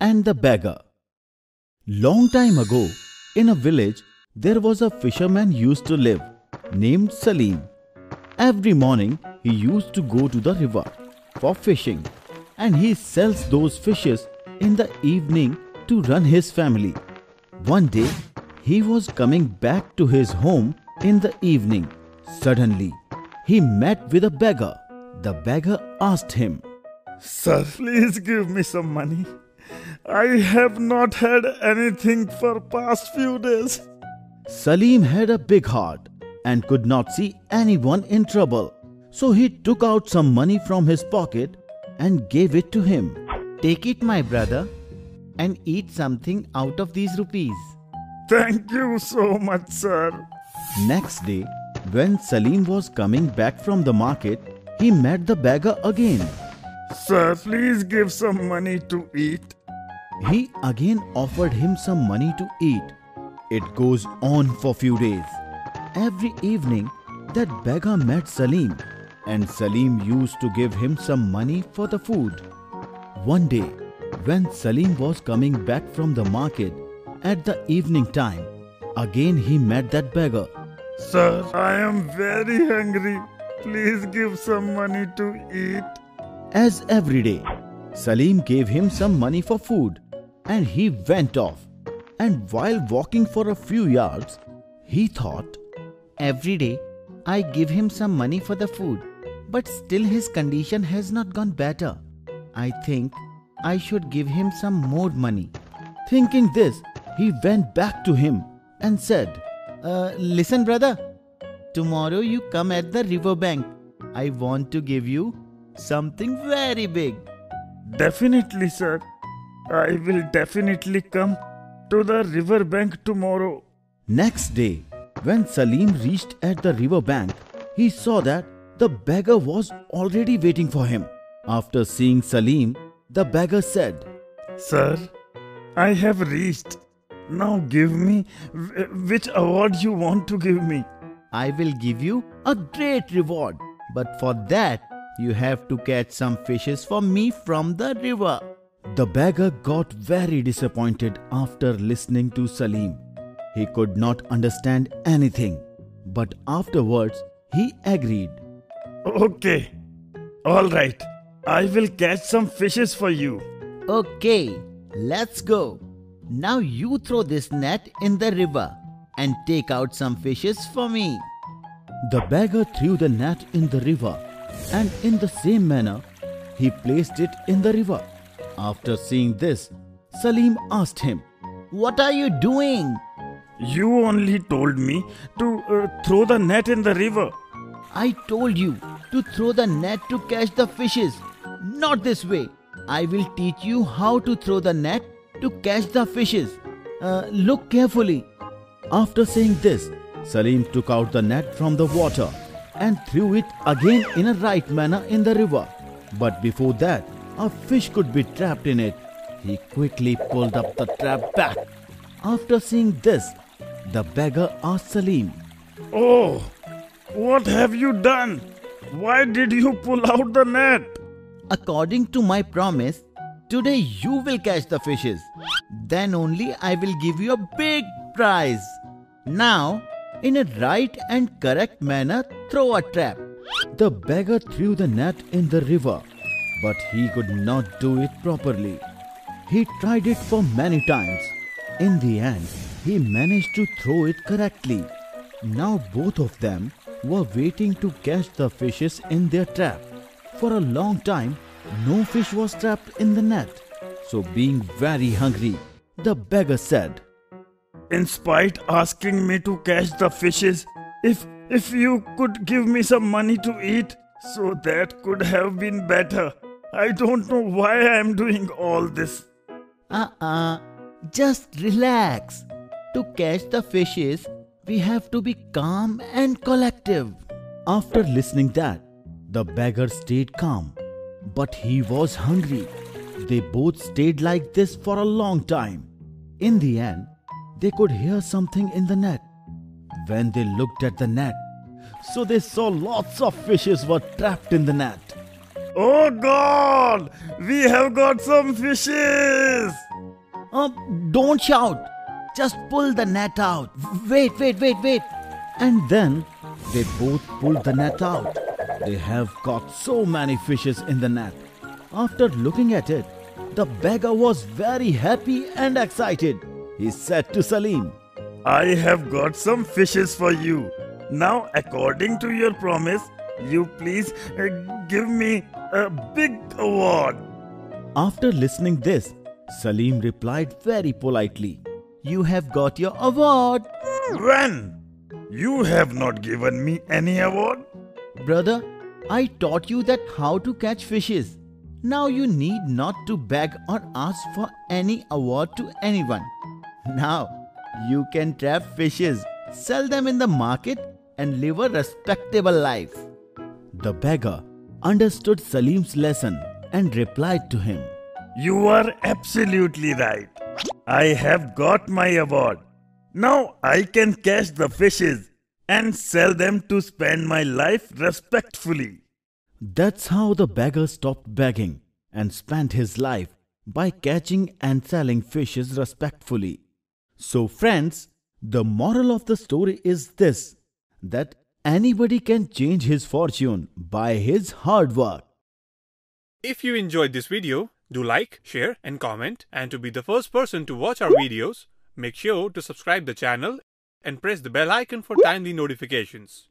And the Beggar. Long time ago, in a village, there was a fisherman used to live named Salim. Every morning, he used to go to the river for fishing, and he sells those fishes in the evening to run his family. One day, he was coming back to his home in the evening. Suddenly, he met with a beggar. The beggar asked him, "Sir, please give me some money. I have not had anything for past few days." Salim had a big heart and could not see anyone in trouble. So he took out some money from his pocket and gave it to him. "Take it, my brother, and eat something out of these rupees." "Thank you so much, sir." Next day, when Salim was coming back from the market, he met the beggar again. "Sir, please give some money to eat." He again offered him some money to eat. It goes on for few days. Every evening, that beggar met Salim, and Salim used to give him some money for the food. One day, when Salim was coming back from the market at the evening time, again he met that beggar. "Sir, I am very hungry. Please give some money to eat." As every day, Salim gave him some money for food, and he went off. And while walking for a few yards, he thought, "Every day I give him some money for the food, but still his condition has not gone better. I think I should give him some more money." Thinking this, he went back to him and said, "Listen, brother, tomorrow you come at the river bank. I want to give you something very big." "Definitely, sir. I will definitely come to the river bank tomorrow." Next day, when Salim reached at the river bank, he saw that the beggar was already waiting for him. After seeing Salim, the beggar said, "Sir, I have reached. Now give me which award you want to give me." "I will give you a great reward, but for that, you have to catch some fishes for me from the river." The beggar got very disappointed after listening to Salim. He could not understand anything, but afterwards he agreed. "Okay, all right, I will catch some fishes for you." "Okay, let's go. Now you throw this net in the river and take out some fishes for me." The beggar threw the net in the river, and in the same manner, he placed it in the river. After seeing this, Salim asked him, "What are you doing?" "You only told me to throw the net in the river." "I told you to throw the net to catch the fishes. Not this way. I will teach you how to throw the net to catch the fishes. Look carefully." After saying this, Salim took out the net from the water and threw it again in a right manner in the river. But before that, a fish could be trapped in it. He quickly pulled up the trap back. After seeing this, the beggar asked Salim, "Oh, what have you done? Why did you pull out the net?" "According to my promise, today you will catch the fishes. Then only I will give you a big prize. Now, in a right and correct manner, throw a trap." The beggar threw the net in the river, but he could not do it properly. He tried it for many times. In the end, he managed to throw it correctly. Now both of them were waiting to catch the fishes in their trap. For a long time, no fish was trapped in the net. So being very hungry, the beggar said, "In spite of asking me to catch the fishes, if you could give me some money to eat, so that could have been better. I don't know why I am doing all this." Just relax. To catch the fishes, we have to be calm and collective." After listening that, the beggar stayed calm, but he was hungry. They both stayed like this for a long time. In the end, they could hear something in the net. When they looked at the net, so they saw lots of fishes were trapped in the net. Oh God! We have got some fishes! Don't shout! Just pull the net out! Wait! And then they both pulled the net out. They have caught so many fishes in the net. After looking at it, the beggar was very happy and excited. He said to Salim, I have got some fishes for you. Now, according to your promise, you please give me a big award. After listening this, Salim replied very politely, You have got your award. When? You have not given me any award. Brother, I taught you that how to catch fishes. Now you need not to beg or ask for any award to anyone. Now you can trap fishes, sell them in the market and live a respectable life. The beggar understood Salim's lesson and replied to him, You are absolutely right. I have got my award. Now I can catch the fishes and sell them to spend my life respectfully. That's how the beggar stopped begging and spent his life by catching and selling fishes respectfully. So friends, the moral of the story is this, that anybody can change his fortune by his hard work. If you enjoyed this video, do like, share and comment. And to be the first person to watch our videos, make sure to subscribe the channel and press the bell icon for timely notifications.